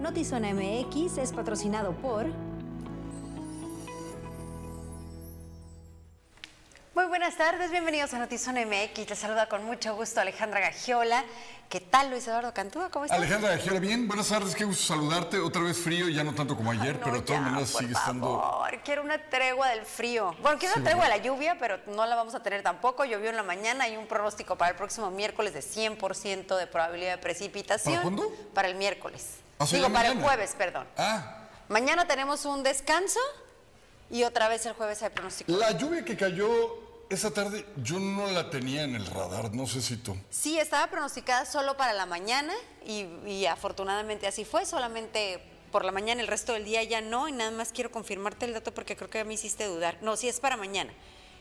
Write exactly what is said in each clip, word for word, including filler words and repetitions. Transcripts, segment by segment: Notizona M X es patrocinado por... Muy buenas tardes, bienvenidos a Notizona M X. Les saluda con mucho gusto Alejandra Gagiola. ¿Qué tal, Luis Eduardo Cantúa? ¿Cómo estás? Alejandra Gagiola, bien. Buenas tardes, qué gusto saludarte. Otra vez frío, ya no tanto como ayer, no, pero de todas maneras sigue estando... Por favor, quiero una tregua del frío. Bueno, quiero sí, una tregua de la lluvia, pero no la vamos a tener tampoco. Llovió en la mañana, hay un pronóstico para el próximo miércoles de cien por ciento de probabilidad de precipitación. ¿Para cuándo? Para el miércoles. Ah, Digo, para mañana. el jueves, perdón. Ah. Mañana tenemos un descanso y otra vez el jueves hay pronóstico. La lluvia que cayó... Esa tarde yo no la tenía en el radar, no sé si tú. Sí, estaba pronosticada solo para la mañana y, y afortunadamente así fue, solamente por la mañana, el resto del día ya no, y nada más quiero confirmarte el dato porque creo que me hiciste dudar. No, sí es para mañana.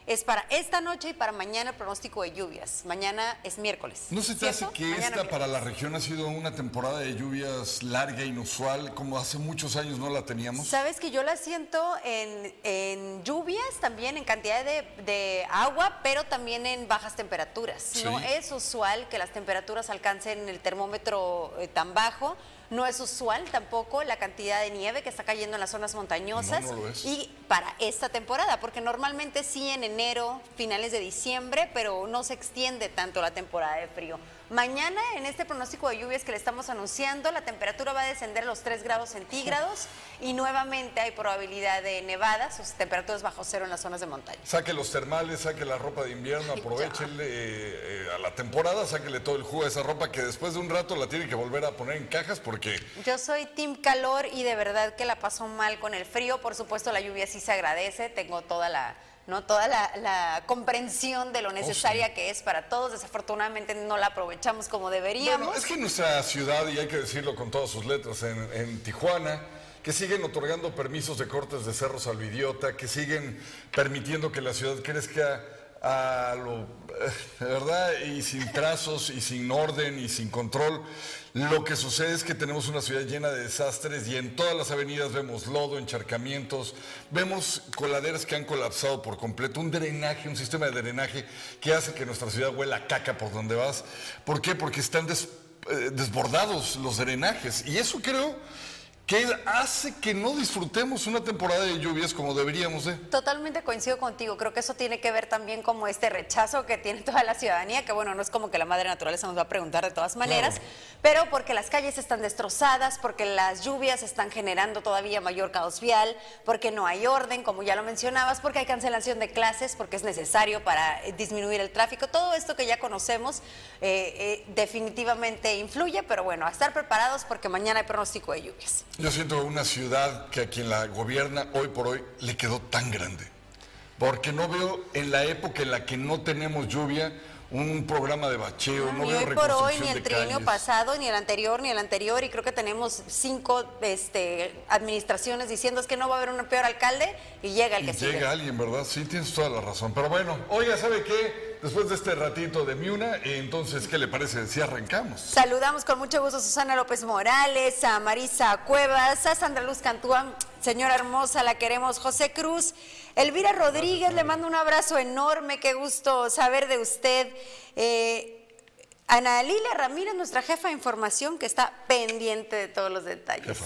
Es para esta noche y para mañana el pronóstico de lluvias. Mañana es miércoles. ¿No se te hace que mañana esta miércoles para la región ha sido una temporada de lluvias larga, inusual, como hace muchos años no la teníamos? Sabes que yo la siento en, en lluvias también, en cantidad de, de agua, pero también en bajas temperaturas. Sí. No es usual que las temperaturas alcancen el termómetro eh, tan bajo. No es usual tampoco la cantidad de nieve que está cayendo en las zonas montañosas. No, no lo es. Y para esta temporada, porque normalmente sí en enero, finales de diciembre, pero no se extiende tanto la temporada de frío. Mañana, en este pronóstico de lluvias que le estamos anunciando, la temperatura va a descender los tres grados centígrados y nuevamente hay probabilidad de nevadas, sus temperaturas bajo cero en las zonas de montaña. Saque los termales, saque la ropa de invierno, aprovechenle eh, eh, a la temporada, sáquele todo el jugo a esa ropa que después de un rato la tiene que volver a poner en cajas porque... Yo soy team calor y de verdad que la paso mal con el frío. Por supuesto la lluvia sí se agradece, tengo toda la... ¿no? Toda la, la comprensión de lo necesaria oh, sí. que es para todos. Desafortunadamente no la aprovechamos como deberíamos. Bueno, es que nuestra ciudad, y hay que decirlo con todas sus letras, en, en Tijuana, que siguen otorgando permisos de cortes de cerros a lo idiota, que siguen permitiendo que la ciudad crezca a lo... ¿verdad? Y sin trazos, y sin orden, y sin control. Lo que sucede es que tenemos una ciudad llena de desastres y en todas las avenidas vemos lodo, encharcamientos, vemos coladeras que han colapsado por completo, un drenaje, un sistema de drenaje que hace que nuestra ciudad huela a caca por donde vas. ¿Por qué? Porque están des, eh, desbordados los drenajes y eso creo... que hace que no disfrutemos una temporada de lluvias como deberíamos de. Totalmente coincido contigo, creo que eso tiene que ver también como este rechazo que tiene toda la ciudadanía, que bueno, no es como que la madre naturaleza nos va a preguntar de todas maneras, claro. pero porque las calles están destrozadas, porque las lluvias están generando todavía mayor caos vial, porque no hay orden, como ya lo mencionabas, porque hay cancelación de clases, porque es necesario para disminuir el tráfico, todo esto que ya conocemos eh, eh, definitivamente influye, pero bueno, a estar preparados porque mañana hay pronóstico de lluvias. Yo siento una ciudad que a quien la gobierna hoy por hoy le quedó tan grande, porque no veo en la época en la que no tenemos lluvia un programa de bacheo, no, no veo hoy por hoy, ni el trienio pasado, ni el anterior, ni el anterior, y creo que tenemos cinco este, administraciones diciendo es que no va a haber un peor alcalde, y llega el que sigue. Llega alguien, ¿verdad? Sí, tienes toda la razón, pero bueno, oiga, ¿sabe qué? Después de este ratito de Miuna, entonces, ¿qué le parece si arrancamos? Saludamos con mucho gusto a Susana López Morales, a Marisa Cuevas, a Sandra Luz Cantúa, señora hermosa, la queremos, José Cruz, Elvira Rodríguez, gracias, le mando un abrazo enorme, qué gusto saber de usted. Eh, Ana Lila Ramírez, nuestra jefa de información, que está pendiente de todos los detalles. Jefa.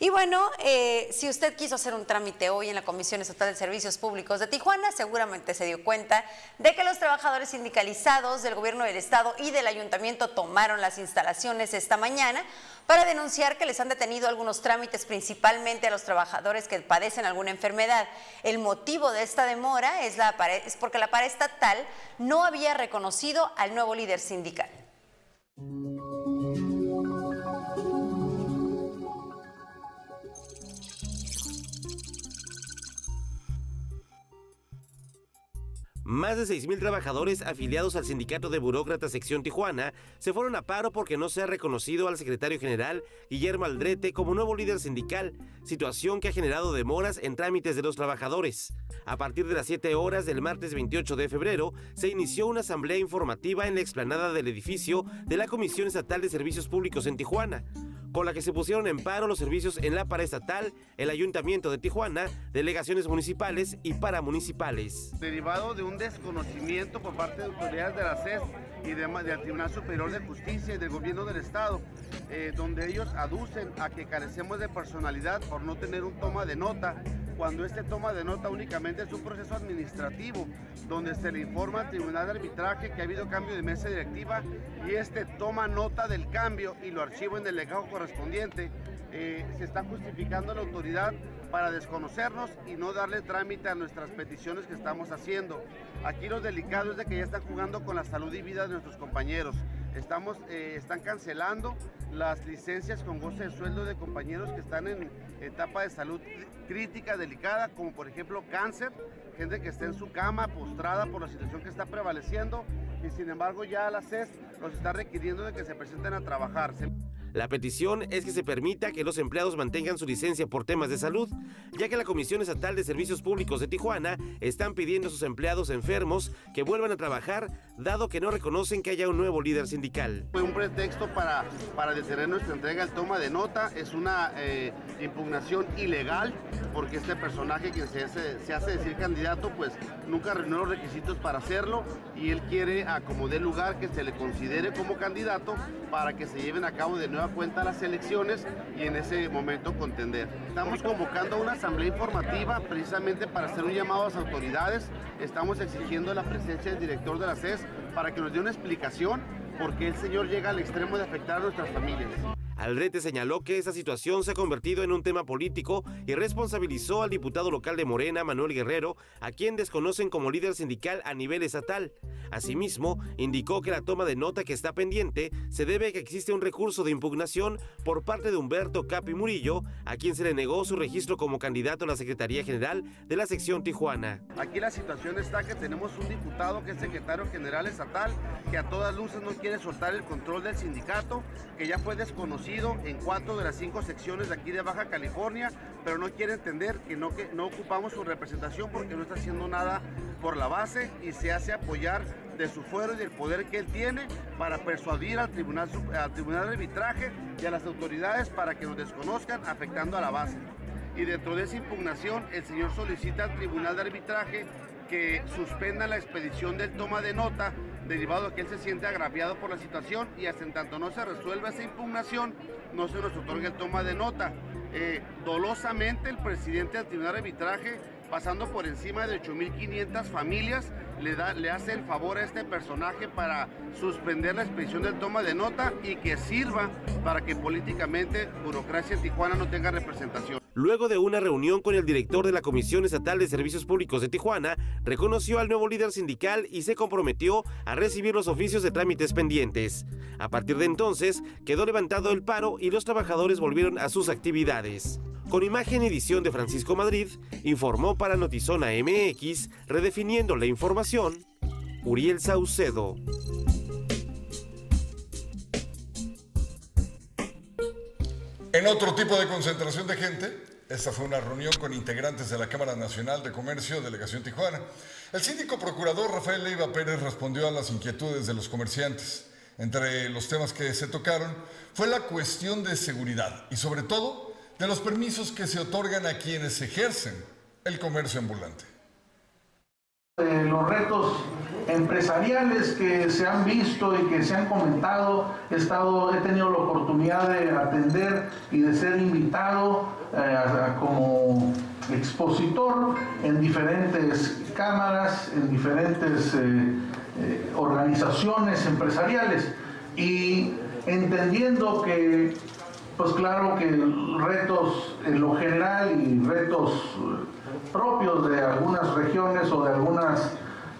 Y bueno, eh, si usted quiso hacer un trámite hoy en la Comisión Estatal de Servicios Públicos de Tijuana, seguramente se dio cuenta de que los trabajadores sindicalizados del gobierno del estado y del ayuntamiento tomaron las instalaciones esta mañana para denunciar que les han detenido algunos trámites, principalmente a los trabajadores que padecen alguna enfermedad. El motivo de esta demora es, la, es porque la paraestatal no había reconocido al nuevo líder sindical. Más de seis mil trabajadores afiliados al Sindicato de Burócratas Sección Tijuana se fueron a paro porque no se ha reconocido al secretario general Guillermo Aldrete como nuevo líder sindical, situación que ha generado demoras en trámites de los trabajadores. A partir de las siete horas del martes veintiocho de febrero se inició una asamblea informativa en la explanada del edificio de la Comisión Estatal de Servicios Públicos en Tijuana. por la que se pusieron en paro los servicios en la paraestatal, el Ayuntamiento de Tijuana, delegaciones municipales y paramunicipales. Derivado de un desconocimiento por parte de autoridades de la C E S y de, del Tribunal Superior de Justicia y del Gobierno del Estado, eh, donde ellos aducen a que carecemos de personalidad por no tener un toma de nota, cuando este toma de nota únicamente es un proceso administrativo, donde se le informa al Tribunal de Arbitraje que ha habido cambio de mesa directiva y este toma nota del cambio y lo archiva en el legajo correspondiente. Eh, se está justificando la autoridad para desconocernos y no darle trámite a nuestras peticiones que estamos haciendo. Aquí lo delicado es de que ya están jugando con la salud y vida de nuestros compañeros. Estamos, eh, están cancelando las licencias con goce de sueldo de compañeros que están en etapa de salud crítica, delicada, como por ejemplo cáncer, gente que está en su cama postrada por la situación que está prevaleciendo, y sin embargo ya la C E S los está requiriendo de que se presenten a trabajar. La petición es que se permita que los empleados mantengan su licencia por temas de salud, ya que la Comisión Estatal de Servicios Públicos de Tijuana están pidiendo a sus empleados enfermos que vuelvan a trabajar, dado que no reconocen que haya un nuevo líder sindical. Fue un pretexto para, para detener nuestra entrega al toma de nota, es una eh, impugnación ilegal, porque este personaje que se hace, se hace decir candidato, pues nunca reunió los requisitos para hacerlo, y él quiere acomodar lugar que se le considere como candidato para que se lleven a cabo de nuevo a cuenta las elecciones y en ese momento contender. Estamos convocando una asamblea informativa precisamente para hacer un llamado a las autoridades. Estamos exigiendo la presencia del director de la C E S para que nos dé una explicación por qué el señor llega al extremo de afectar a nuestras familias. Aldrete señaló que esta situación se ha convertido en un tema político y responsabilizó al diputado local de Morena, Manuel Guerrero, a quien desconocen como líder sindical a nivel estatal. Asimismo, indicó que la toma de nota que está pendiente se debe a que existe un recurso de impugnación por parte de Humberto Capi Murillo, a quien se le negó su registro como candidato a la Secretaría General de la sección Tijuana. Aquí la situación está que tenemos un diputado que es secretario general estatal, que a todas luces no quiere soltar el control del sindicato, que ya fue desconocido en cuatro de las cinco secciones de aquí de Baja California, pero no quiere entender que no, que no ocupamos su representación porque no está haciendo nada por la base y se hace apoyar de su fuero y del poder que él tiene para persuadir al tribunal, al tribunal de arbitraje y a las autoridades para que nos desconozcan, afectando a la base. Y dentro de esa impugnación, el señor solicita al tribunal de arbitraje que suspenda la expedición del toma de nota, derivado de que él se siente agraviado por la situación, y hasta en tanto no se resuelva esa impugnación, no se nos otorga el toma de nota. Eh, dolosamente el presidente del Tribunal de Arbitraje, pasando por encima de ocho mil quinientas familias, le, da, le hace el favor a este personaje para suspender la expedición del toma de nota y que sirva para que políticamente burocracia en Tijuana no tenga representación. Luego de una reunión con el director de la Comisión Estatal de Servicios Públicos de Tijuana, reconoció al nuevo líder sindical y se comprometió a recibir los oficios de trámites pendientes. A partir de entonces, quedó levantado el paro y los trabajadores volvieron a sus actividades. Con imagen y edición de Francisco Madrid, informó para Notizona M X, redefiniendo la información, Uriel Saucedo. En otro tipo de concentración de gente, esta fue una reunión con integrantes de la Cámara Nacional de Comercio, Delegación Tijuana. El síndico procurador Rafael Leiva Pérez respondió a las inquietudes de los comerciantes. Entre los temas que se tocaron fue la cuestión de seguridad y sobre todo de los permisos que se otorgan a quienes ejercen el comercio ambulante. Eh, los retos empresariales que se han visto y que se han comentado, he, estado, he tenido la oportunidad de atender y de ser invitado eh, como expositor en diferentes cámaras, en diferentes eh, eh, organizaciones empresariales, y entendiendo que, pues claro que retos en lo general y retos propios de algunas regiones o de algunas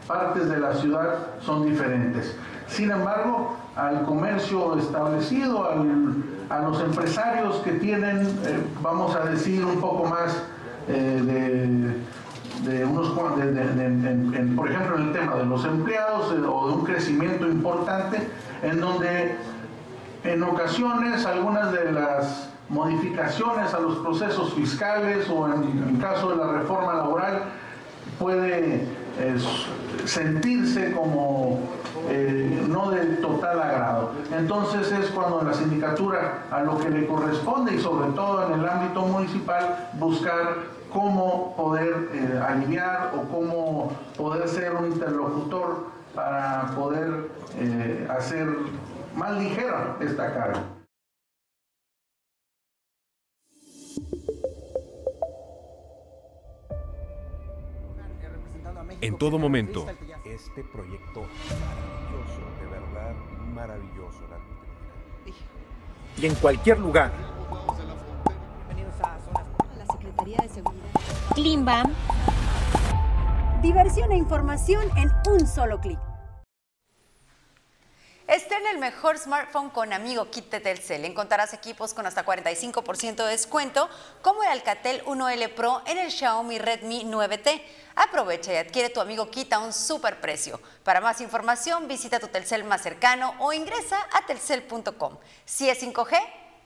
partes de la ciudad son diferentes. Sin embargo, al comercio establecido, al, a los empresarios que tienen, eh, vamos a decir, un poco más eh, de, de unos, de, de, de, de, en, por ejemplo, en el tema de los empleados de, o de un crecimiento importante, en donde en ocasiones algunas de las modificaciones a los procesos fiscales o en el caso de la reforma laboral puede eh, sentirse como eh, no del total agrado. Entonces es cuando la sindicatura, a lo que le corresponde y sobre todo en el ámbito municipal, buscar cómo poder eh, aliviar o cómo poder ser un interlocutor para poder eh, hacer más ligera esta carga. En todo momento. Este proyecto maravilloso, de verdad maravilloso. Y en cualquier lugar. Klimbam. Diversión e información en un solo clic. Estrena el mejor smartphone con Amigo Kit de Telcel. Encontrarás equipos con hasta cuarenta y cinco por ciento de descuento, como el Alcatel uno ele Pro en el Xiaomi Redmi nueve T. Aprovecha y adquiere tu Amigo Kit a un super precio. Para más información, visita tu Telcel más cercano o ingresa a telcel punto com. Si es cinco G,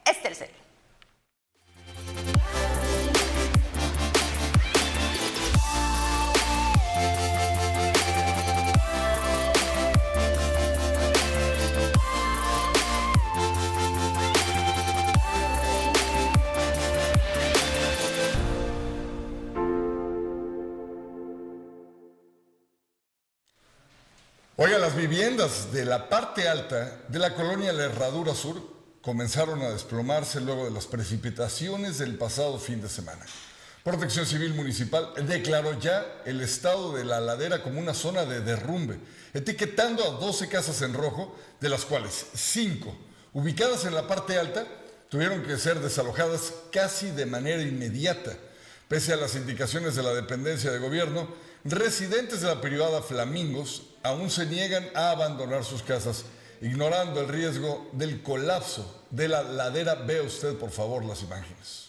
es Telcel. Oiga, las viviendas de la parte alta de la colonia La Herradura Sur comenzaron a desplomarse luego de las precipitaciones del pasado fin de semana. Protección Civil Municipal declaró ya el estado de la ladera como una zona de derrumbe, etiquetando a doce casas en rojo, de las cuales cinco, ubicadas en la parte alta, tuvieron que ser desalojadas casi de manera inmediata. Pese a las indicaciones de la dependencia de gobierno, residentes de la privada Flamingos aún se niegan a abandonar sus casas, ignorando el riesgo del colapso de la ladera. Vea usted, por favor, las imágenes.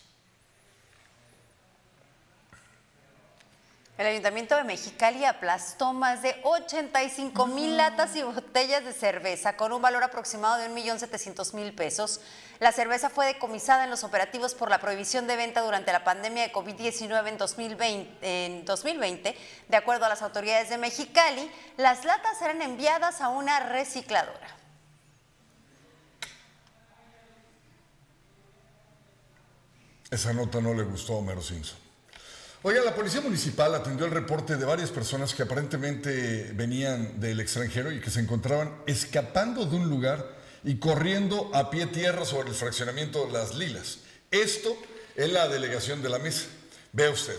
El Ayuntamiento de Mexicali aplastó más de ochenta y cinco mil latas y botellas de cerveza con un valor aproximado de un millón setecientos mil pesos. La cerveza fue decomisada en los operativos por la prohibición de venta durante la pandemia de COVID diecinueve en dos mil veinte. De acuerdo a las autoridades de Mexicali, las latas serán enviadas a una recicladora. Esa nota no le gustó a Homero Simpson. Oiga, la Policía Municipal atendió el reporte de varias personas que aparentemente venían del extranjero y que se encontraban escapando de un lugar y corriendo a pie tierra sobre el fraccionamiento de Las Lilas. Esto en la delegación de La Mesa. Vea usted,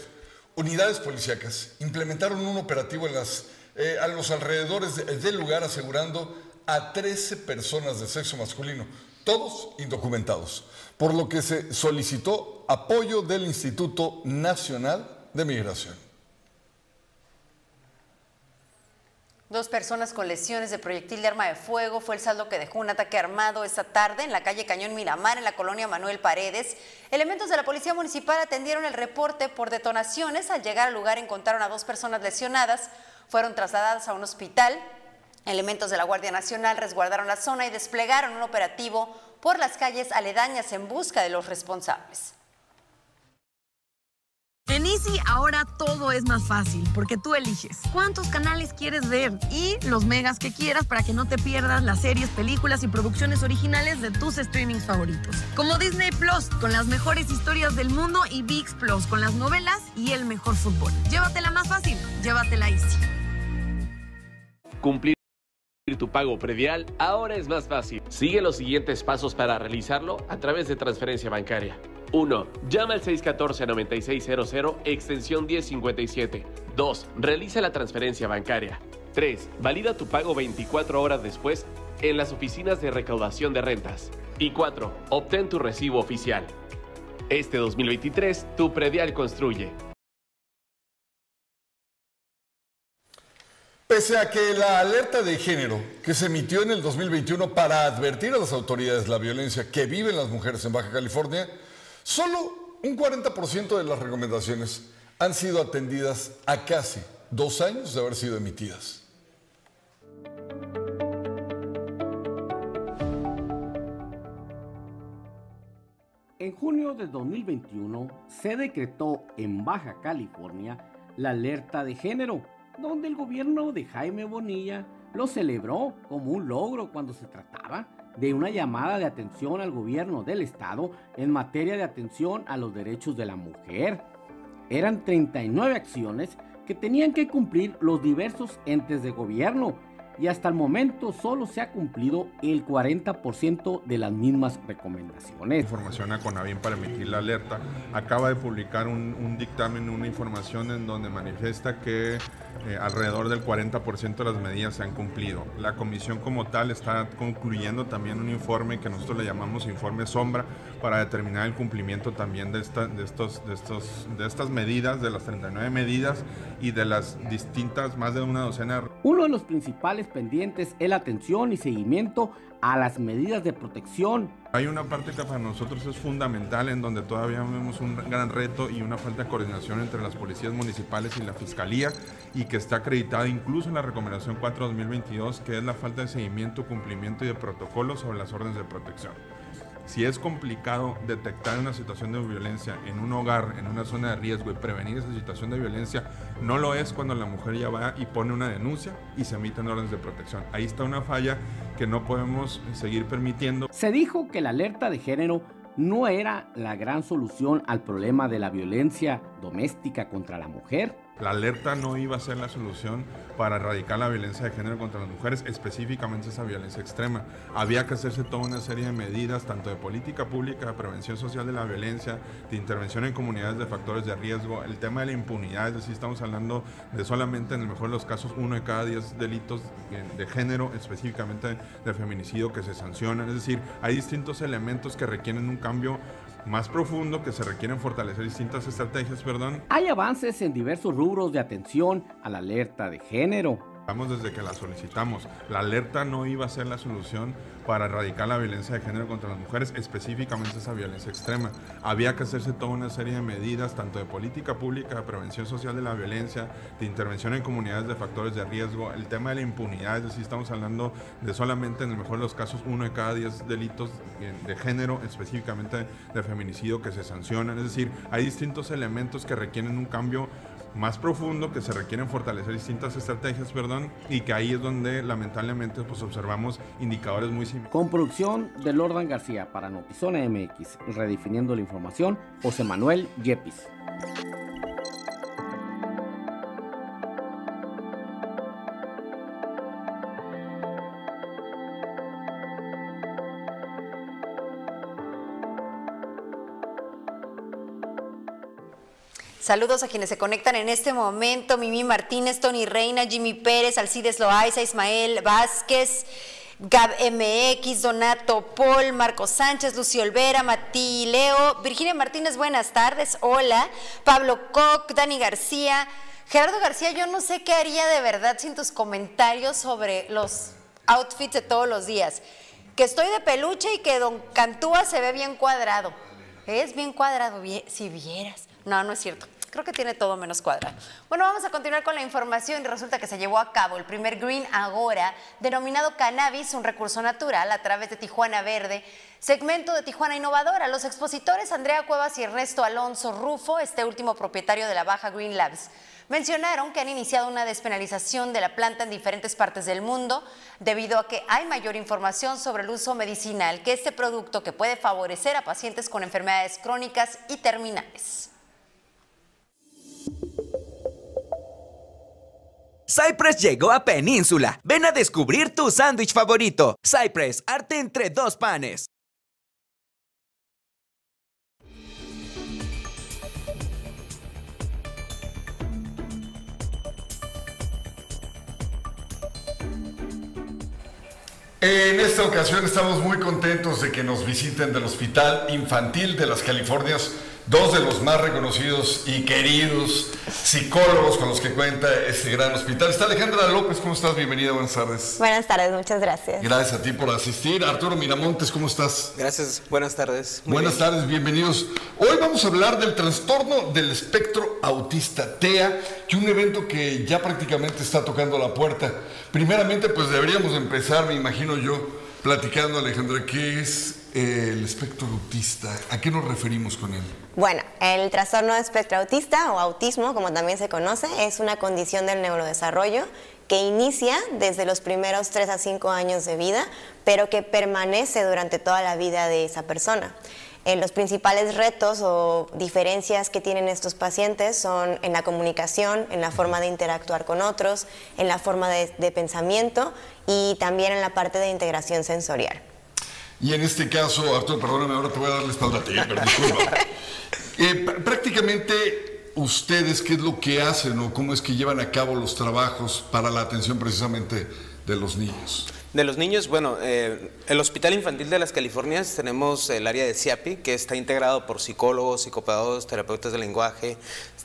unidades policíacas implementaron un operativo en las, eh, a los alrededores de, del lugar, asegurando a trece personas de sexo masculino, todos indocumentados, por lo que se solicitó apoyo del Instituto Nacional de Migración. Dos personas con lesiones de proyectil de arma de fuego fue el saldo que dejó un ataque armado esta tarde en la calle Cañón Miramar, en la colonia Manuel Paredes. Elementos de la Policía Municipal atendieron el reporte por detonaciones. Al llegar al lugar encontraron a dos personas lesionadas, fueron trasladadas a un hospital. Elementos de la Guardia Nacional resguardaron la zona y desplegaron un operativo por las calles aledañas en busca de los responsables. En Izzi ahora todo es más fácil porque tú eliges cuántos canales quieres ver y los megas que quieras para que no te pierdas las series, películas y producciones originales de tus streamings favoritos. Como Disney Plus con las mejores historias del mundo y ViX Plus con las novelas y el mejor fútbol. Llévatela más fácil, llévatela Izzi. Cumplir tu pago predial ahora es más fácil. Sigue los siguientes pasos para realizarlo a través de transferencia bancaria. uno. Llama al seis uno cuatro, nueve seis cero cero, extensión diez cincuenta y siete. dos. Realiza la transferencia bancaria. tres. Valida tu pago veinticuatro horas después en las oficinas de recaudación de rentas. Y cuatro. Obtén tu recibo oficial. Este dos mil veintitrés, tu predial construye. Pese a que la alerta de género que se emitió en el dos mil veintiuno para advertir a las autoridades la violencia que viven las mujeres en Baja California, solo un cuarenta por ciento de las recomendaciones han sido atendidas a casi dos años de haber sido emitidas. En junio de dos mil veintiuno se decretó en Baja California la alerta de género, donde el gobierno de Jaime Bonilla lo celebró como un logro cuando se trataba de una llamada de atención al gobierno del estado en materia de atención a los derechos de la mujer. Eran treinta y nueve acciones que tenían que cumplir los diversos entes de gobierno y hasta el momento solo se ha cumplido el cuarenta por ciento de las mismas recomendaciones. Información a Conavim para emitir la alerta. Acaba de publicar un, un dictamen, una información en donde manifiesta que eh, alrededor del cuarenta por ciento de las medidas se han cumplido. La comisión como tal está concluyendo también un informe que nosotros le llamamos informe sombra para determinar el cumplimiento también de, esta, de, estos, de, estos, de estas medidas, de las treinta y nueve medidas y de las distintas, más de una docena. Uno de los principales pendientes es la atención y seguimiento a las medidas de protección. Hay una parte que para nosotros es fundamental en donde todavía vemos un gran reto y una falta de coordinación entre las policías municipales y la fiscalía, y que está acreditada incluso en la recomendación cuatro dos mil veintidós, que es la falta de seguimiento, cumplimiento y de protocolos sobre las órdenes de protección. Si es complicado detectar una situación de violencia en un hogar, en una zona de riesgo, y prevenir esa situación de violencia, no lo es cuando la mujer ya va y pone una denuncia y se emiten órdenes de protección. Ahí está una falla que no podemos seguir permitiendo. Se dijo que la alerta de género no era la gran solución al problema de la violencia doméstica contra la mujer. La alerta no iba a ser la solución para erradicar la violencia de género contra las mujeres, específicamente esa violencia extrema. Había que hacerse toda una serie de medidas, tanto de política pública, de prevención social de la violencia, de intervención en comunidades de factores de riesgo, el tema de la impunidad, es decir, estamos hablando de solamente, en el mejor de los casos, uno de cada diez delitos de género, específicamente de feminicidio, que se sancionan. Es decir, hay distintos elementos que requieren un cambio más profundo, que se requieren fortalecer distintas estrategias, perdón. Hay avances en diversos rubros de atención a la alerta de género. Estamos desde que la solicitamos. La alerta no iba a ser la solución para erradicar la violencia de género contra las mujeres, específicamente esa violencia extrema. Había que hacerse toda una serie de medidas, tanto de política pública, de prevención social de la violencia, de intervención en comunidades de factores de riesgo, el tema de la impunidad, es decir, estamos hablando de solamente, en el mejor de los casos, uno de cada diez delitos de género, específicamente de feminicidio, que se sancionan. Es decir, hay distintos elementos que requieren un cambio más profundo, que se requieren fortalecer distintas estrategias, perdón, y que ahí es donde lamentablemente pues observamos indicadores muy similares. Con producción de Lordan García para Notizona M X, redefiniendo la información, José Manuel Yepis. Saludos a quienes se conectan en este momento: Mimi Martínez, Tony Reina, Jimmy Pérez, Alcides Loaiza, Ismael Vázquez, Gab M X, Donato, Paul, Marco Sánchez, Lucio Olvera, Mati, Leo, Virginia Martínez, buenas tardes, hola, Pablo Koch, Dani García, Gerardo García, yo no sé qué haría de verdad sin tus comentarios sobre los outfits de todos los días, que estoy de peluche y que don Cantúa se ve bien cuadrado, es bien cuadrado, si vieras, no, no es cierto. Creo que tiene todo menos cuadrado. Bueno, vamos a continuar con la información. Resulta que se llevó a cabo el primer Green Agora, denominado Cannabis, un recurso natural, a través de Tijuana Verde, segmento de Tijuana Innovadora. Los expositores Andrea Cuevas y Ernesto Alonso Rufo, este último propietario de la Baja Green Labs, mencionaron que han iniciado una despenalización de la planta en diferentes partes del mundo debido a que hay mayor información sobre el uso medicinal que este producto, que puede favorecer a pacientes con enfermedades crónicas y terminales. Cypress llegó a Península. Ven a descubrir tu sándwich favorito. Cypress, arte entre dos panes. En esta ocasión estamos muy contentos de que nos visiten del Hospital Infantil de las Californias dos de los más reconocidos y queridos psicólogos con los que cuenta este gran hospital. Está Alejandra López, ¿cómo estás? Bienvenida, buenas tardes. Buenas tardes, muchas gracias. Gracias a ti por asistir. Arturo Miramontes, ¿cómo estás? Gracias, buenas tardes. Muy buenas bien. tardes, bienvenidos. Hoy vamos a hablar del trastorno del espectro autista, T E A, que un evento que ya prácticamente está tocando la puerta. Primeramente, pues deberíamos empezar, me imagino yo, platicando, Alejandra, ¿qué es el espectro autista? ¿A qué nos referimos con él? Bueno, el trastorno de espectro autista o autismo, como también se conoce, es una condición del neurodesarrollo que inicia desde los primeros tres a cinco años de vida, pero que permanece durante toda la vida de esa persona. Eh, los principales retos o diferencias que tienen estos pacientes son en la comunicación, en la forma de interactuar con otros, en la forma de, de pensamiento y también en la parte de integración sensorial. Y en este caso, Arturo, perdóname, ahora te voy a dar la espalda a ti, pero disculpa. Eh, prácticamente... ¿Ustedes qué es lo que hacen o cómo es que llevan a cabo los trabajos para la atención precisamente de los niños? De los niños, bueno, eh, el Hospital Infantil de las Californias tenemos el área de C I A P I, que está integrado por psicólogos, psicopedagogos, terapeutas de lenguaje,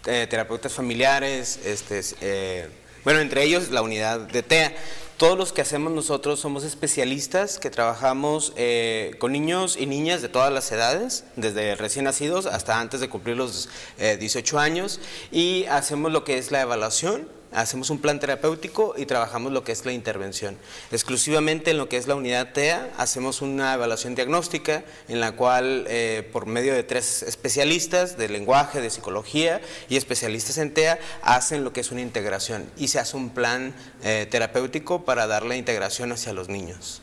eh, terapeutas familiares, este, eh, bueno, entre ellos la unidad de T E A. Todos los que hacemos nosotros somos especialistas que trabajamos eh, con niños y niñas de todas las edades, desde recién nacidos hasta antes de cumplir los eh, dieciocho años, y hacemos lo que es la evaluación, hacemos un plan terapéutico y trabajamos lo que es la intervención. Exclusivamente en lo que es la unidad T E A hacemos una evaluación diagnóstica en la cual eh, por medio de tres especialistas de lenguaje, de psicología y especialistas en T E A hacen lo que es una integración y se hace un plan eh, terapéutico para dar la integración hacia los niños.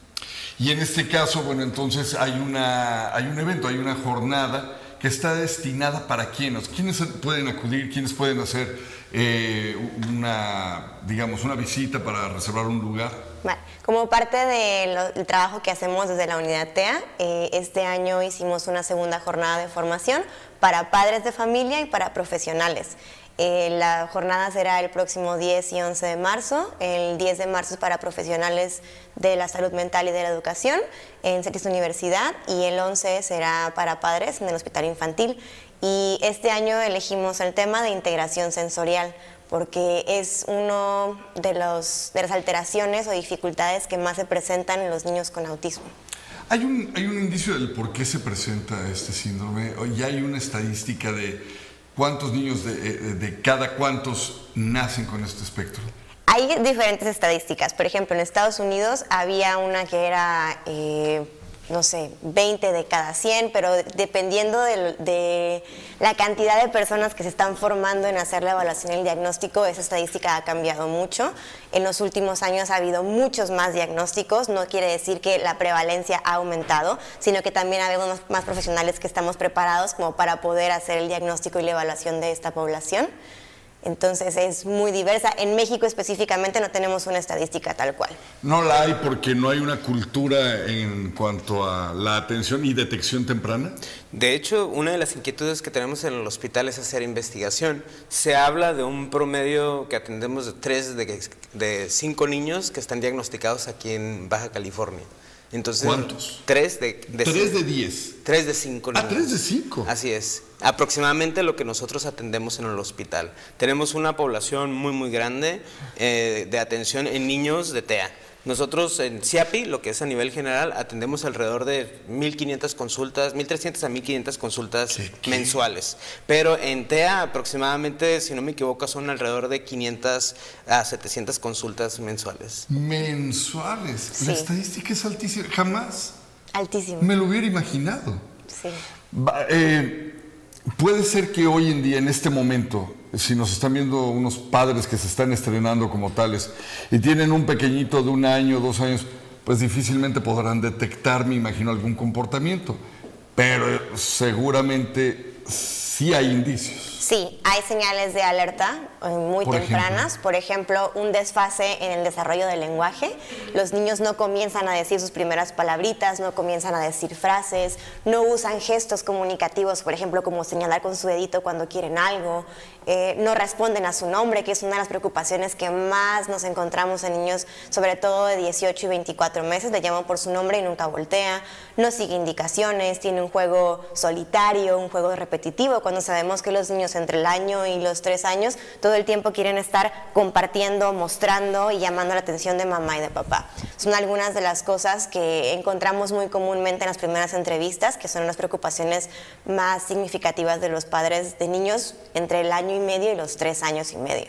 Y en este caso, bueno, entonces hay, una, hay un evento, hay una jornada que está destinada para quiénes, quiénes pueden acudir, quiénes pueden hacer eh, una, digamos, una visita para reservar un lugar. Vale. Como parte del trabajo que hacemos desde la unidad T E A, eh, este año hicimos una segunda jornada de formación para padres de familia y para profesionales. Eh, la jornada será el próximo diez y once de marzo, el diez de marzo es para profesionales de la salud mental y de la educación en Cetis Universidad y el once será para padres en el hospital infantil. Y este año elegimos el tema de integración sensorial porque es uno de, los, de las alteraciones o dificultades que más se presentan en los niños con autismo. ¿Hay un, hay un indicio del por qué se presenta este síndrome? ¿Y hay una estadística de cuántos niños de, de, de cada cuántos nacen con este espectro? Hay diferentes estadísticas. Por ejemplo, en Estados Unidos había una que era, eh, no sé, veinte de cada cien, pero dependiendo de, de la cantidad de personas que se están formando en hacer la evaluación y el diagnóstico, esa estadística ha cambiado mucho. En los últimos años ha habido muchos más diagnósticos, no quiere decir que la prevalencia ha aumentado, sino que también habemos más, más profesionales que estamos preparados como para poder hacer el diagnóstico y la evaluación de esta población. Entonces es muy diversa. En México específicamente no tenemos una estadística tal cual. No la hay porque no hay una cultura en cuanto a la atención y detección temprana. De hecho, una de las inquietudes que tenemos en el hospital es hacer investigación. Se habla de un promedio que atendemos de tres de, de cinco niños que están diagnosticados aquí en Baja California. Entonces, ¿cuántos? Tres de, de ¿Tres cinco, de diez? Tres de cinco niños. ¿Ah, tres de cinco? Así es. Aproximadamente lo que nosotros atendemos en el hospital. Tenemos una población muy, muy grande eh, de atención en niños de T E A. Nosotros en C I A P I, lo que es a nivel general, atendemos alrededor de mil quinientas consultas, mil trescientas a mil quinientas consultas ¿Qué, qué? mensuales. Pero en T E A aproximadamente, si no me equivoco, son alrededor de quinientas a setecientas consultas mensuales. ¿Mensuales? Sí. La estadística es altísima. Jamás. Altísima. Me lo hubiera imaginado. Sí. Eh, puede ser que hoy en día, en este momento, si nos están viendo unos padres que se están estrenando como tales y tienen un pequeñito de un año, dos años, pues difícilmente podrán detectar, me imagino, algún comportamiento. Pero seguramente sí hay indicios. Sí, hay señales de alerta muy por tempranas, ejemplo. por ejemplo, un desfase en el desarrollo del lenguaje. Los niños no comienzan a decir sus primeras palabritas, no comienzan a decir frases, no usan gestos comunicativos, por ejemplo, como señalar con su dedito cuando quieren algo, eh, no responden a su nombre, que es una de las preocupaciones que más nos encontramos en niños, sobre todo de dieciocho y veinticuatro meses, le llaman por su nombre y nunca voltea, no sigue indicaciones, tiene un juego solitario, un juego repetitivo, cuando sabemos que los niños entre el año y los tres años, todo el tiempo quieren estar compartiendo, mostrando y llamando la atención de mamá y de papá. Son algunas de las cosas que encontramos muy comúnmente en las primeras entrevistas, que son las preocupaciones más significativas de los padres de niños entre el año y medio y los tres años y medio.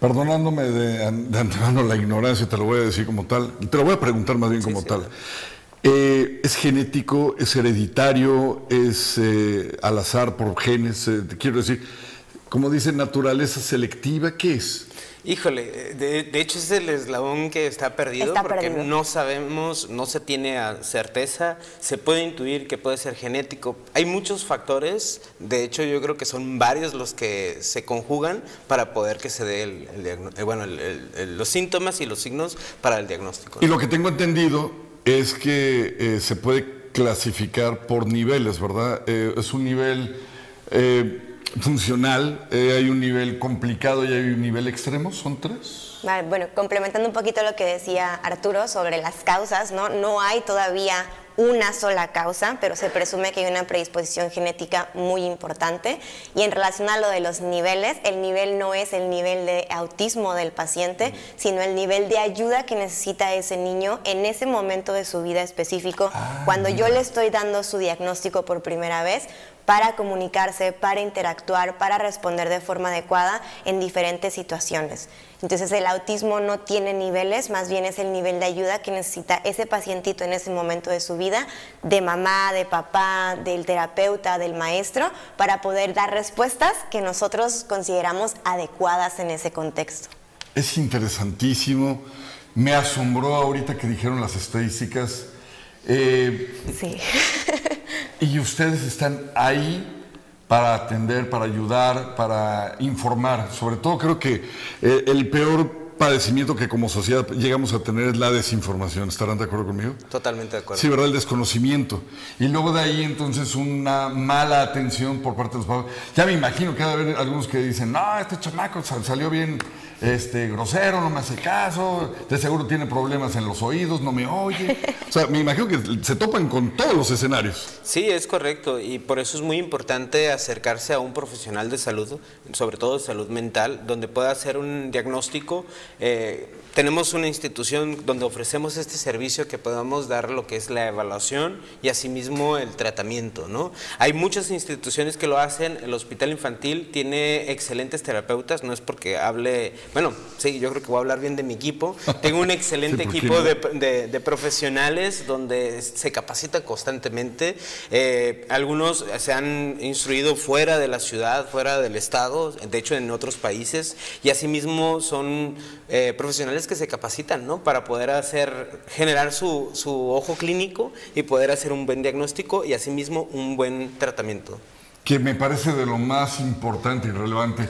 Perdonándome de, de antemano la ignorancia, te lo voy a decir como tal, te lo voy a preguntar más bien como sí, sí. tal. Eh, es genético, es hereditario, es eh, al azar por genes, eh, quiero decir, como dicen, naturaleza selectiva, ¿qué es? Híjole, de, de hecho es el eslabón que está perdido está porque perdido. No sabemos, no se tiene certeza, se puede intuir que puede ser genético. Hay muchos factores, de hecho yo creo que son varios los que se conjugan para poder que se dé el, el, bueno, el, el, el, los síntomas y los signos para el diagnóstico, ¿no? Y lo que tengo entendido es que eh, se puede clasificar por niveles, ¿verdad? Eh, es un nivel... Eh, funcional, eh, hay un nivel complicado y hay un nivel extremo, ¿son tres? Vale, bueno, complementando un poquito lo que decía Arturo sobre las causas, ¿no? No hay todavía una sola causa, pero se presume que hay una predisposición genética muy importante. Y en relación a lo de los niveles, el nivel no es el nivel de autismo del paciente, sino el nivel de ayuda que necesita ese niño en ese momento de su vida específico, ah, cuando yo le estoy dando su diagnóstico por primera vez, para comunicarse, para interactuar, para responder de forma adecuada en diferentes situaciones. Entonces el autismo no tiene niveles, más bien es el nivel de ayuda que necesita ese pacientito en ese momento de su vida, de mamá, de papá, del terapeuta, del maestro, para poder dar respuestas que nosotros consideramos adecuadas en ese contexto. Es interesantísimo, me asombró ahorita que dijeron las estadísticas. Eh, sí. Y ustedes están ahí para atender, para ayudar, para informar. Sobre todo creo que eh, el peor padecimiento que como sociedad llegamos a tener es la desinformación. ¿Estarán de acuerdo conmigo? Totalmente de acuerdo. Sí, ¿verdad? El desconocimiento. Y luego de ahí entonces una mala atención por parte de los papás. Ya me imagino que va a haber algunos que dicen, no, este chamaco salió bien este, grosero, no me hace caso, de seguro tiene problemas en los oídos, no me oye. O sea, me imagino que se topan con todos los escenarios. Sí, es correcto. Y por eso es muy importante acercarse a un profesional de salud, sobre todo de salud mental, donde pueda hacer un diagnóstico. Eh, tenemos una institución donde ofrecemos este servicio que podamos dar lo que es la evaluación y asimismo el tratamiento, ¿no? Hay muchas instituciones que lo hacen, el Hospital Infantil tiene excelentes terapeutas, no es porque hable, bueno, sí, yo creo que voy a hablar bien de mi equipo, tengo un excelente sí, equipo no. de, de, de profesionales donde se capacita constantemente, eh, algunos se han instruido fuera de la ciudad, fuera del estado, de hecho en otros países, y asimismo son Eh, profesionales que se capacitan, ¿no? Para poder hacer, generar su, su ojo clínico y poder hacer un buen diagnóstico y asimismo un buen tratamiento. Que me parece de lo más importante y relevante.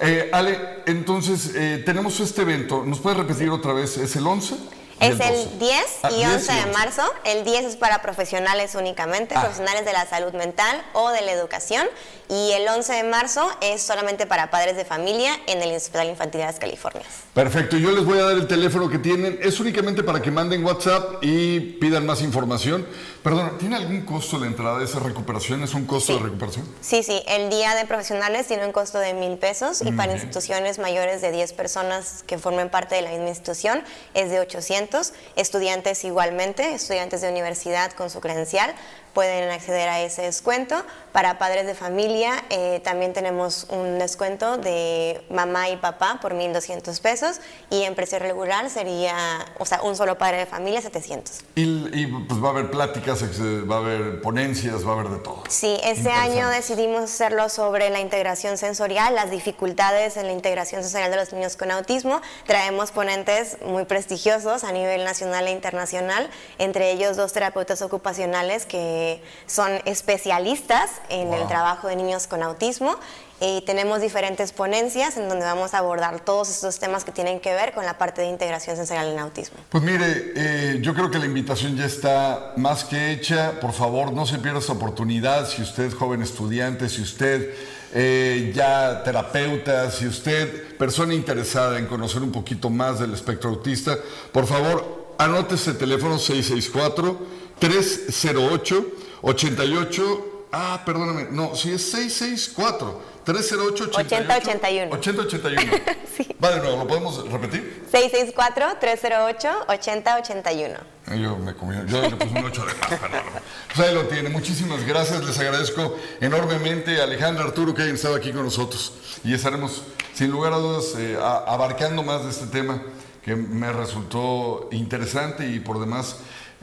Eh, Ale, entonces eh, tenemos este evento, ¿nos puedes repetir otra vez? ¿Es el once? Es el diez y once de marzo. El diez es para profesionales únicamente, ah. profesionales de la salud mental o de la educación. Y el once de marzo es solamente para padres de familia en el Hospital Infantil de las Californias. Perfecto. Yo les voy a dar el teléfono que tienen. Es únicamente para que manden WhatsApp y pidan más información. Perdón, ¿tiene algún costo la entrada de esa recuperación? ¿Es un costo sí. de recuperación? Sí, sí. El día de profesionales tiene un costo de mil pesos. Y mm. para instituciones mayores de diez personas que formen parte de la misma institución es de ochocientos. Estudiantes igualmente, estudiantes de universidad con su credencial pueden acceder a ese descuento. Para padres de familia eh, también tenemos un descuento de mamá y papá por mil doscientos pesos y en precio regular sería, o sea, un solo padre de familia, setecientos. Y, y pues va a haber pláticas, va a haber ponencias, va a haber de todo. Sí, este año decidimos hacerlo sobre la integración sensorial, las dificultades en la integración sensorial de los niños con autismo. Traemos ponentes muy prestigiosos a nivel nacional e internacional, entre ellos dos terapeutas ocupacionales que son especialistas en wow. el trabajo de niños con autismo y tenemos diferentes ponencias en donde vamos a abordar todos estos temas que tienen que ver con la parte de integración sensorial en autismo. Pues mire, eh, yo creo que la invitación ya está más que hecha. Por favor, no se pierda esta oportunidad. Si usted es joven estudiante, si usted eh, ya terapeuta, si usted persona interesada en conocer un poquito más del espectro autista, por favor, anote este teléfono seis seis cuatro, tres cero ocho, ochenta y ocho, ah, perdóname, no, si es seis seis cuatro, tres cero ocho, ochenta y ocho, ochenta y uno. ochenta ochenta y uno. Sí. Va de nuevo, ¿lo podemos repetir? seis seis cuatro, tres cero ocho, ochenta ochenta y uno. Yo me comí, yo le puse un ocho de más, pero no. Pues ahí lo tiene, muchísimas gracias, les agradezco enormemente a Alejandra, Arturo, que hayan estado aquí con nosotros. Y estaremos, sin lugar a dudas, eh, a, abarcando más de este tema que me resultó interesante y por demás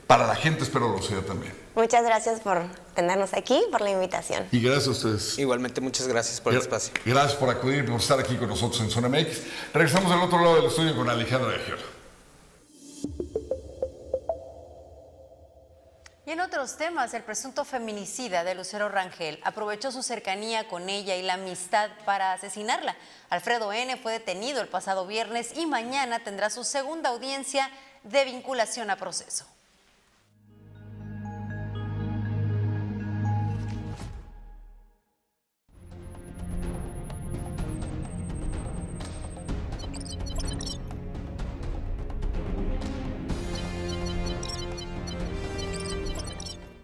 para la gente espero lo sea también. Muchas gracias por tenernos aquí, por la invitación. Y gracias a ustedes. Igualmente, muchas gracias por el espacio. Gracias por acudir, por estar aquí con nosotros en Zona M X. Regresamos al otro lado del estudio con Alejandra Gagiola. Y en otros temas, el presunto feminicida de Lucero Rangel aprovechó su cercanía con ella y la amistad para asesinarla. Alfredo N fue detenido el pasado viernes y mañana tendrá su segunda audiencia de vinculación a proceso.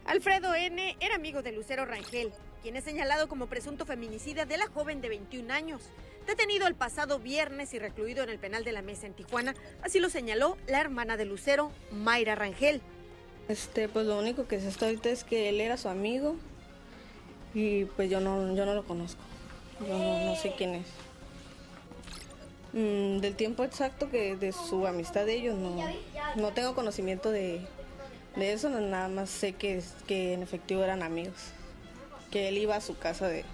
Alfredo N. era amigo de Lucero Rangel, quien es señalado como presunto feminicida de la joven de veintiún años, detenido el pasado viernes y recluido en el penal de la Mesa en Tijuana. Así lo señaló la hermana de Lucero, Mayra Rangel. Este, pues lo único que se está ahorita es que él era su amigo y pues yo no, yo no lo conozco, yo no, no sé quién es. Mm, del tiempo exacto que de su amistad de ellos no, no tengo conocimiento de... De eso nada más sé que, que en efectivo eran amigos, que él iba a su casa de...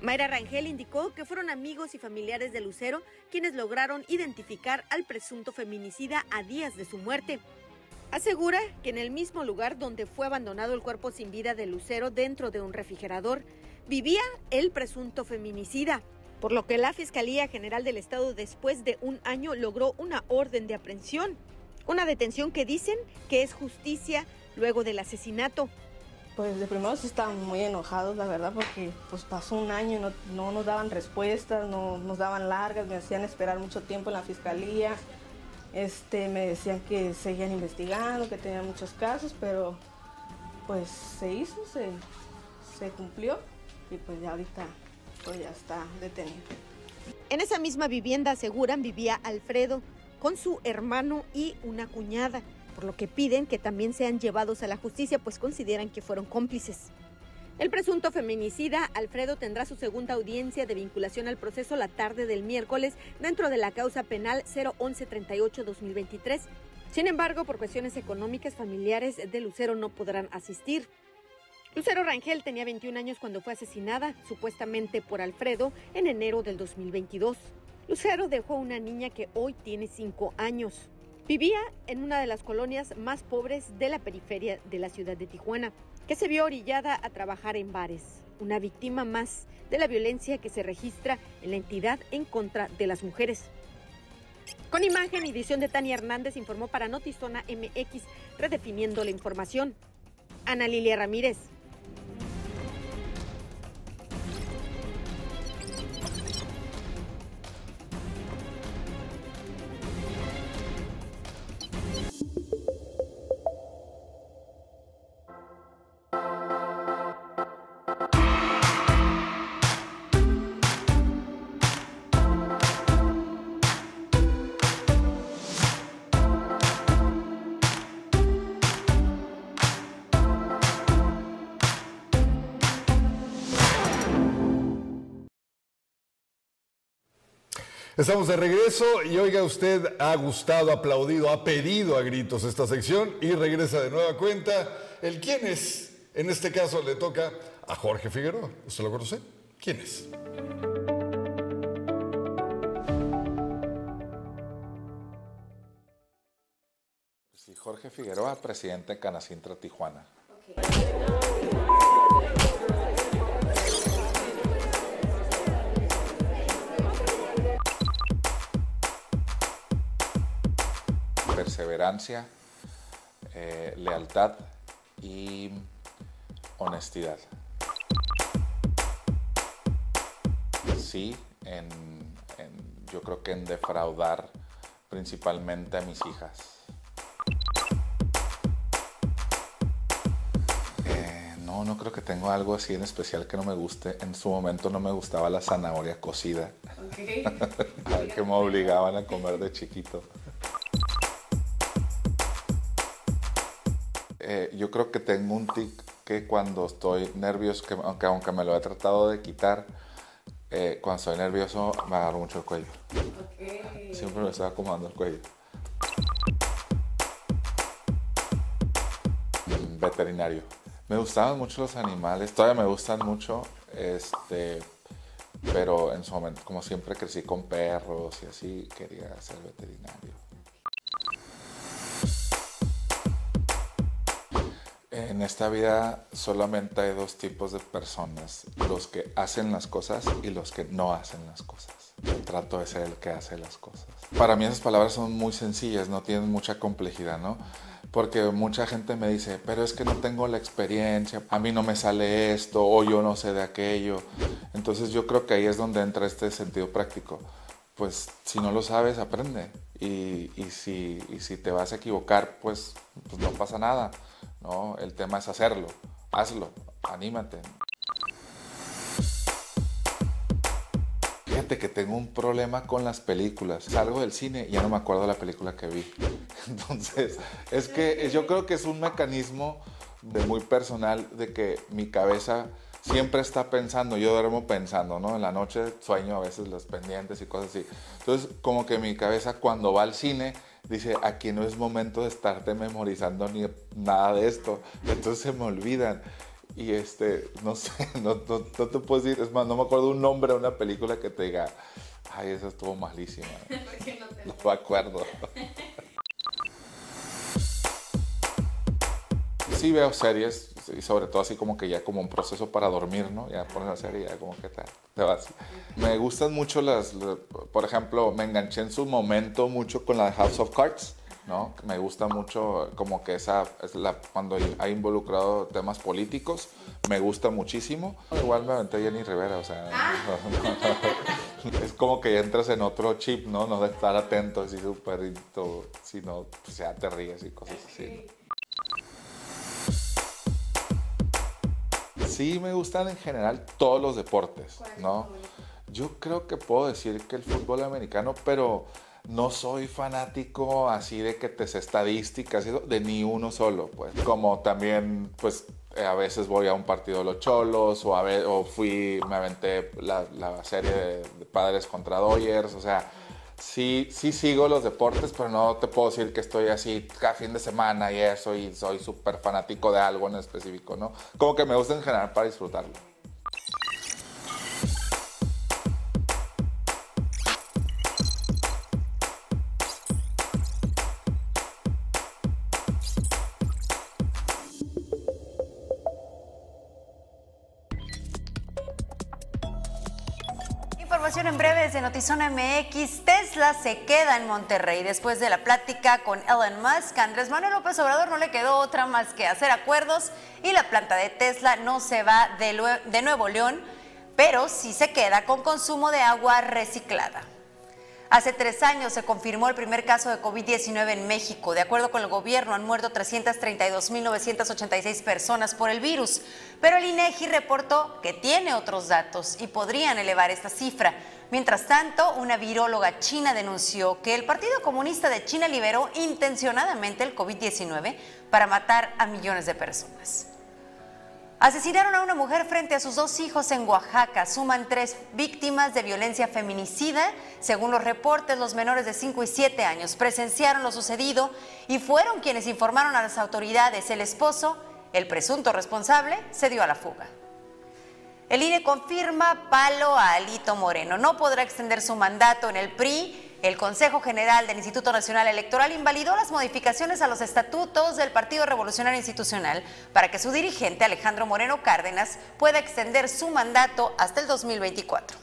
Mayra Rangel indicó que fueron amigos y familiares de Lucero quienes lograron identificar al presunto feminicida a días de su muerte. Asegura que en el mismo lugar donde fue abandonado el cuerpo sin vida de Lucero dentro de un refrigerador, vivía el presunto feminicida. Por lo que la Fiscalía General del Estado después de un año logró una orden de aprehensión. Una detención que dicen que es justicia luego del asesinato. Pues de primero sí estaban muy enojados, la verdad, porque pues pasó un año y no, no nos daban respuestas, no nos daban largas, me hacían esperar mucho tiempo en la fiscalía. Este, me decían que seguían investigando, que tenían muchos casos, pero pues se hizo, se, se cumplió y pues ya ahorita pues ya está detenido. En esa misma vivienda, aseguran, vivía Alfredo con su hermano y una cuñada, por lo que piden que también sean llevados a la justicia, pues consideran que fueron cómplices. El presunto feminicida Alfredo tendrá su segunda audiencia de vinculación al proceso la tarde del miércoles dentro de la causa penal cero once treinta y ocho guion dos mil veintitrés. Sin embargo, por cuestiones económicas, familiares de Lucero no podrán asistir. Lucero Rangel tenía veintiún años cuando fue asesinada, supuestamente por Alfredo, en enero del dos mil veintidós. Lucero dejó a una niña que hoy tiene cinco años. Vivía en una de las colonias más pobres de la periferia de la ciudad de Tijuana, que se vio orillada a trabajar en bares. Una víctima más de la violencia que se registra en la entidad en contra de las mujeres. Con imagen y edición de Tania Hernández, informó para Notizona M X, redefiniendo la información, Ana Lilia Ramírez. Estamos de regreso y oiga, usted ha gustado, aplaudido, ha pedido a gritos esta sección y regresa de nueva cuenta el ¿Quién es? En este caso le toca a Jorge Figueroa. ¿Usted lo conoce? ¿Quién es? Sí, Jorge Figueroa, presidente de Canacintra, Tijuana. Okay. Perseverancia, eh, lealtad y honestidad. Sí, en, en, yo creo que en defraudar principalmente a mis hijas. Eh, no, no creo que tengo algo así en especial que no me guste. En su momento no me gustaba la zanahoria cocida, okay. Que me obligaban a comer de chiquito. Eh, yo creo que tengo un tic que cuando estoy nervioso, que aunque, aunque me lo he tratado de quitar, eh, cuando estoy nervioso me agarro mucho el cuello. Okay. Siempre me estaba acomodando el cuello. veterinario. Me gustaban mucho los animales, todavía me gustan mucho, este, pero en su momento, como siempre, crecí con perros y así, quería ser veterinario. En esta vida solamente hay dos tipos de personas, los que hacen las cosas y los que no hacen las cosas. Yo trato de ser el que hace las cosas. Para mí esas palabras son muy sencillas, no tienen mucha complejidad, ¿no? Porque mucha gente me dice, pero es que no tengo la experiencia, a mí no me sale esto, o yo no sé de aquello. Entonces yo creo que ahí es donde entra este sentido práctico. Pues si no lo sabes, aprende. Y, y, si, y si te vas a equivocar, pues, pues no pasa nada, ¿no? El tema es hacerlo, hazlo, anímate. Fíjate que tengo un problema con las películas. Salgo del cine y ya no me acuerdo de la película que vi. Entonces, es que yo creo que es un mecanismo de muy personal de que mi cabeza siempre está pensando, yo duermo pensando, ¿no? En la noche sueño a veces los pendientes y cosas así. Entonces, como que mi cabeza cuando va al cine dice, aquí no es momento de estarte memorizando ni nada de esto. Entonces se me olvidan. Y este, no sé, no, no, no te puedo decir, es más, no me acuerdo un nombre de una película que te diga, ay, esa estuvo malísima. ¿Por qué no te no me acuerdo? Sí veo series, y sobre todo así como que ya como un proceso para dormir, ¿no? Ya pones la serie y ya como que te, te vas. Me gustan mucho las, las, por ejemplo, me enganché en su momento mucho con la de House of Cards, ¿no? Me gusta mucho como que esa, es la, cuando ha involucrado temas políticos, me gusta muchísimo. Igual me aventé Jenny Rivera, o sea, ah. no, no, no. Es como que ya entras en otro chip, ¿no? No de estar atento, así súper, sino pues ya te ríes y cosas así, ¿no? Sí, me gustan en general todos los deportes, ¿no? Yo creo que puedo decir que el fútbol americano, pero no soy fanático así de que te sé estadísticas, de ni uno solo, pues. Como también, pues, a veces voy a un partido de los Cholos, o, a veces, o fui, me aventé la, la serie de, de Padres contra Dodgers, o sea, sí, sí sigo los deportes, pero no te puedo decir que estoy así cada fin de semana y eso, y soy súper fanático de algo en específico, ¿no? Como que me gusta en general para disfrutarlo. Información en breve desde Notizona M X. Tesla se queda en Monterrey. Después de la plática con Elon Musk, Andrés Manuel López Obrador no le quedó otra más que hacer acuerdos y la planta de Tesla no se va de, de Nuevo León, pero sí se queda con consumo de agua reciclada. Hace tres años se confirmó el primer caso de COVID diecinueve en México. De acuerdo con el gobierno, han muerto trescientas treinta y dos mil novecientas ochenta y seis personas por el virus, pero el INEGI reportó que tiene otros datos y podrían elevar esta cifra. Mientras tanto, una viróloga china denunció que el Partido Comunista de China liberó intencionadamente el COVID diecinueve para matar a millones de personas. Asesinaron a una mujer frente a sus dos hijos en Oaxaca. Suman tres víctimas de violencia feminicida. Según los reportes, los menores de cinco y siete años presenciaron lo sucedido y fueron quienes informaron a las autoridades. El esposo, el presunto responsable, se dio a la fuga. El I N E confirma palo a Alito Moreno. No podrá extender su mandato en el P R I. El Consejo General del Instituto Nacional Electoral invalidó las modificaciones a los estatutos del Partido Revolucionario Institucional para que su dirigente Alejandro Moreno Cárdenas pueda extender su mandato hasta el dos mil veinticuatro.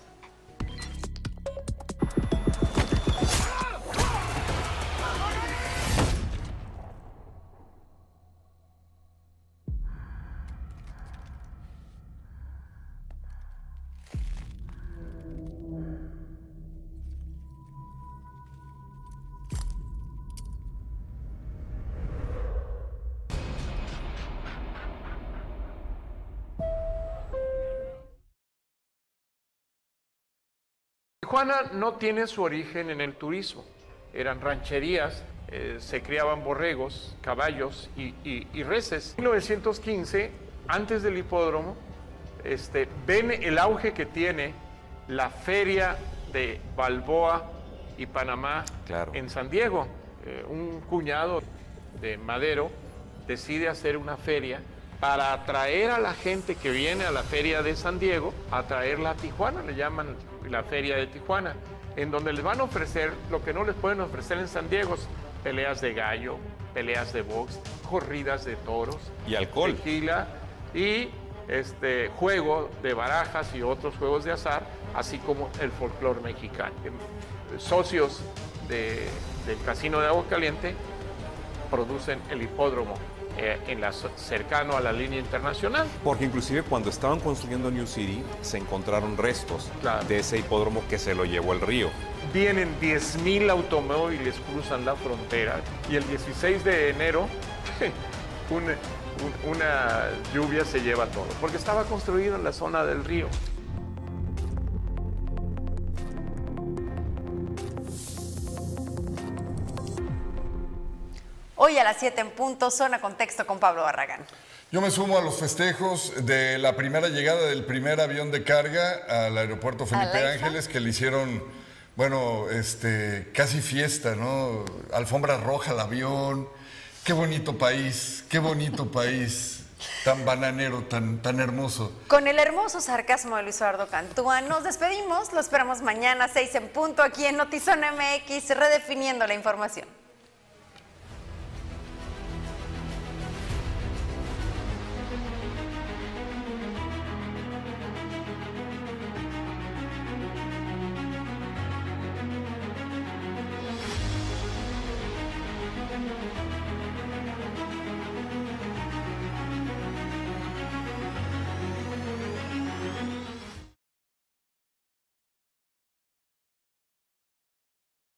Tijuana no tiene su origen en el turismo, eran rancherías, eh, se criaban borregos, caballos y, y, y reses. En mil novecientos quince, antes del hipódromo, este, ven el auge que tiene la feria de Balboa y Panamá, claro, en San Diego. Eh, un cuñado de Madero decide hacer una feria para atraer a la gente que viene a la feria de San Diego, atraerla a Tijuana, le llaman la feria de Tijuana, en donde les van a ofrecer lo que no les pueden ofrecer en San Diego: peleas de gallo, peleas de box, corridas de toros. Y alcohol. Tequila y este, juego de barajas y otros juegos de azar, así como el folclore mexicano. Socios de, del Casino de Aguascalientes producen el hipódromo Eh, en la, cercano a la línea internacional. Porque inclusive cuando estaban construyendo New City se encontraron restos, claro, de ese hipódromo que se lo llevó el río. Vienen diez mil automóviles, cruzan la frontera, y el dieciséis de enero una, un, una lluvia se lleva todo, porque estaba construido en la zona del río. Hoy a las siete en punto, Zona Contexto con Pablo Barragán. Yo me sumo a los festejos de la primera llegada del primer avión de carga al aeropuerto Felipe Ángeles, que le hicieron, bueno, este, casi fiesta, ¿no? Alfombra roja al avión. Qué bonito país, qué bonito país. Tan bananero, tan, tan hermoso. Con el hermoso sarcasmo de Luis Eduardo Cantúa nos despedimos. Lo esperamos mañana, seis en punto, aquí en Notizona M X, redefiniendo la información.